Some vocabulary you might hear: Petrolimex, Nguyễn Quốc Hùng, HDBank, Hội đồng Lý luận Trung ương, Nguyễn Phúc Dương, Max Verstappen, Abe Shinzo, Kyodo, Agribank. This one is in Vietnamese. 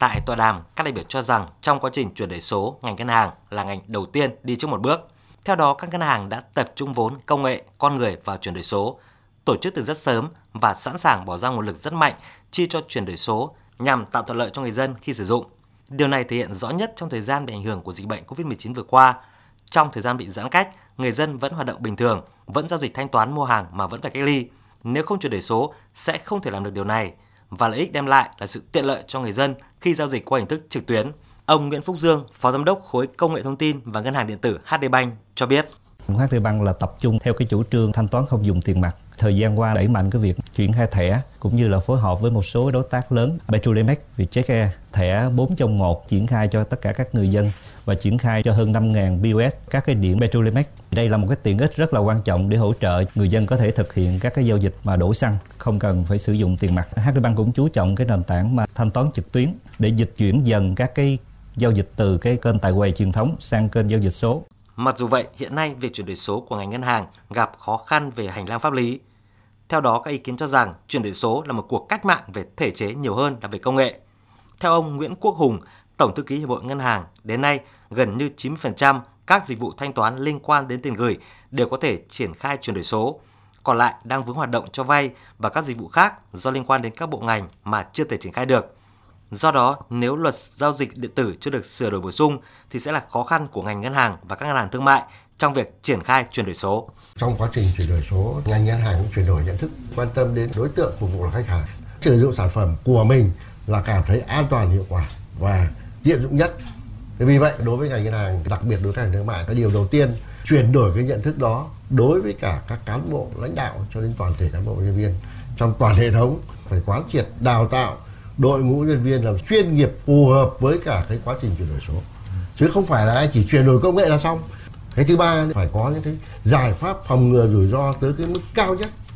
Tại tọa đàm, các đại biểu cho rằng trong quá trình chuyển đổi số, ngành ngân hàng là ngành đầu tiên đi trước một bước. Theo đó, các ngân hàng đã tập trung vốn, công nghệ, con người vào chuyển đổi số, tổ chức từ rất sớm và sẵn sàng bỏ ra nguồn lực rất mạnh chi cho chuyển đổi số nhằm tạo thuận lợi cho người dân khi sử dụng. Điều này thể hiện rõ nhất trong thời gian bị ảnh hưởng của dịch bệnh COVID-19 vừa qua. Trong thời gian bị giãn cách, người dân vẫn hoạt động bình thường, vẫn giao dịch thanh toán mua hàng mà vẫn phải cách ly. Nếu không chuyển đổi số, sẽ không thể làm được điều này. Và lợi ích đem lại là sự tiện lợi cho người dân khi giao dịch qua hình thức trực tuyến. Ông Nguyễn Phúc Dương, Phó Giám đốc khối Công nghệ thông tin và Ngân hàng điện tử HDBank cho biết. HDBank là tập trung theo cái chủ trương thanh toán không dùng tiền mặt. Thời gian qua đẩy mạnh cái việc chuyển khai thẻ cũng như là phối hợp với một số đối tác lớn Petrolimex, Vietjet Air, thẻ 4 trong 1 triển khai cho tất cả các người dân và triển khai cho hơn 5.000 POS các cái điểm Petrolimex. Đây là một cái tiện ích rất là quan trọng để hỗ trợ người dân có thể thực hiện các cái giao dịch mà đổ xăng không cần phải sử dụng tiền mặt. HDBank cũng chú trọng cái nền tảng mà thanh toán trực tuyến để dịch chuyển dần các cái giao dịch từ cái kênh tại quầy truyền thống sang kênh giao dịch số. Mặc dù vậy, hiện nay việc chuyển đổi số của ngành ngân hàng gặp khó khăn về hành lang pháp lý. Theo đó, các ý kiến cho rằng chuyển đổi số là một cuộc cách mạng về thể chế nhiều hơn là về công nghệ. Theo ông Nguyễn Quốc Hùng, Tổng thư ký Hiệp hội Ngân hàng, đến nay gần như 90% các dịch vụ thanh toán liên quan đến tiền gửi đều có thể triển khai chuyển đổi số. Còn lại đang vướng hoạt động cho vay và các dịch vụ khác do liên quan đến các bộ ngành mà chưa thể triển khai được. Do đó, nếu luật giao dịch điện tử chưa được sửa đổi bổ sung thì sẽ là khó khăn của ngành ngân hàng và các ngân hàng thương mại trong việc triển khai chuyển đổi số. Trong quá trình chuyển đổi số, ngành ngân hàng cũng chuyển đổi nhận thức, quan tâm đến đối tượng phục vụ là khách hàng, sử dụng sản phẩm của mình là cảm thấy an toàn, hiệu quả và tiện dụng nhất. Vì vậy, đối với ngành ngân hàng, đặc biệt đối với ngành thương mại, cái điều đầu tiên chuyển đổi cái nhận thức đó đối với cả các cán bộ lãnh đạo cho đến toàn thể cán bộ nhân viên trong toàn hệ thống phải quán triệt đào tạo đội ngũ nhân viên làm chuyên nghiệp phù hợp với cả cái quá trình chuyển đổi số, chứ không phải là ai chỉ chuyển đổi công nghệ là xong. Cái thứ ba phải có những cái giải pháp phòng ngừa rủi ro tới cái mức cao nhất.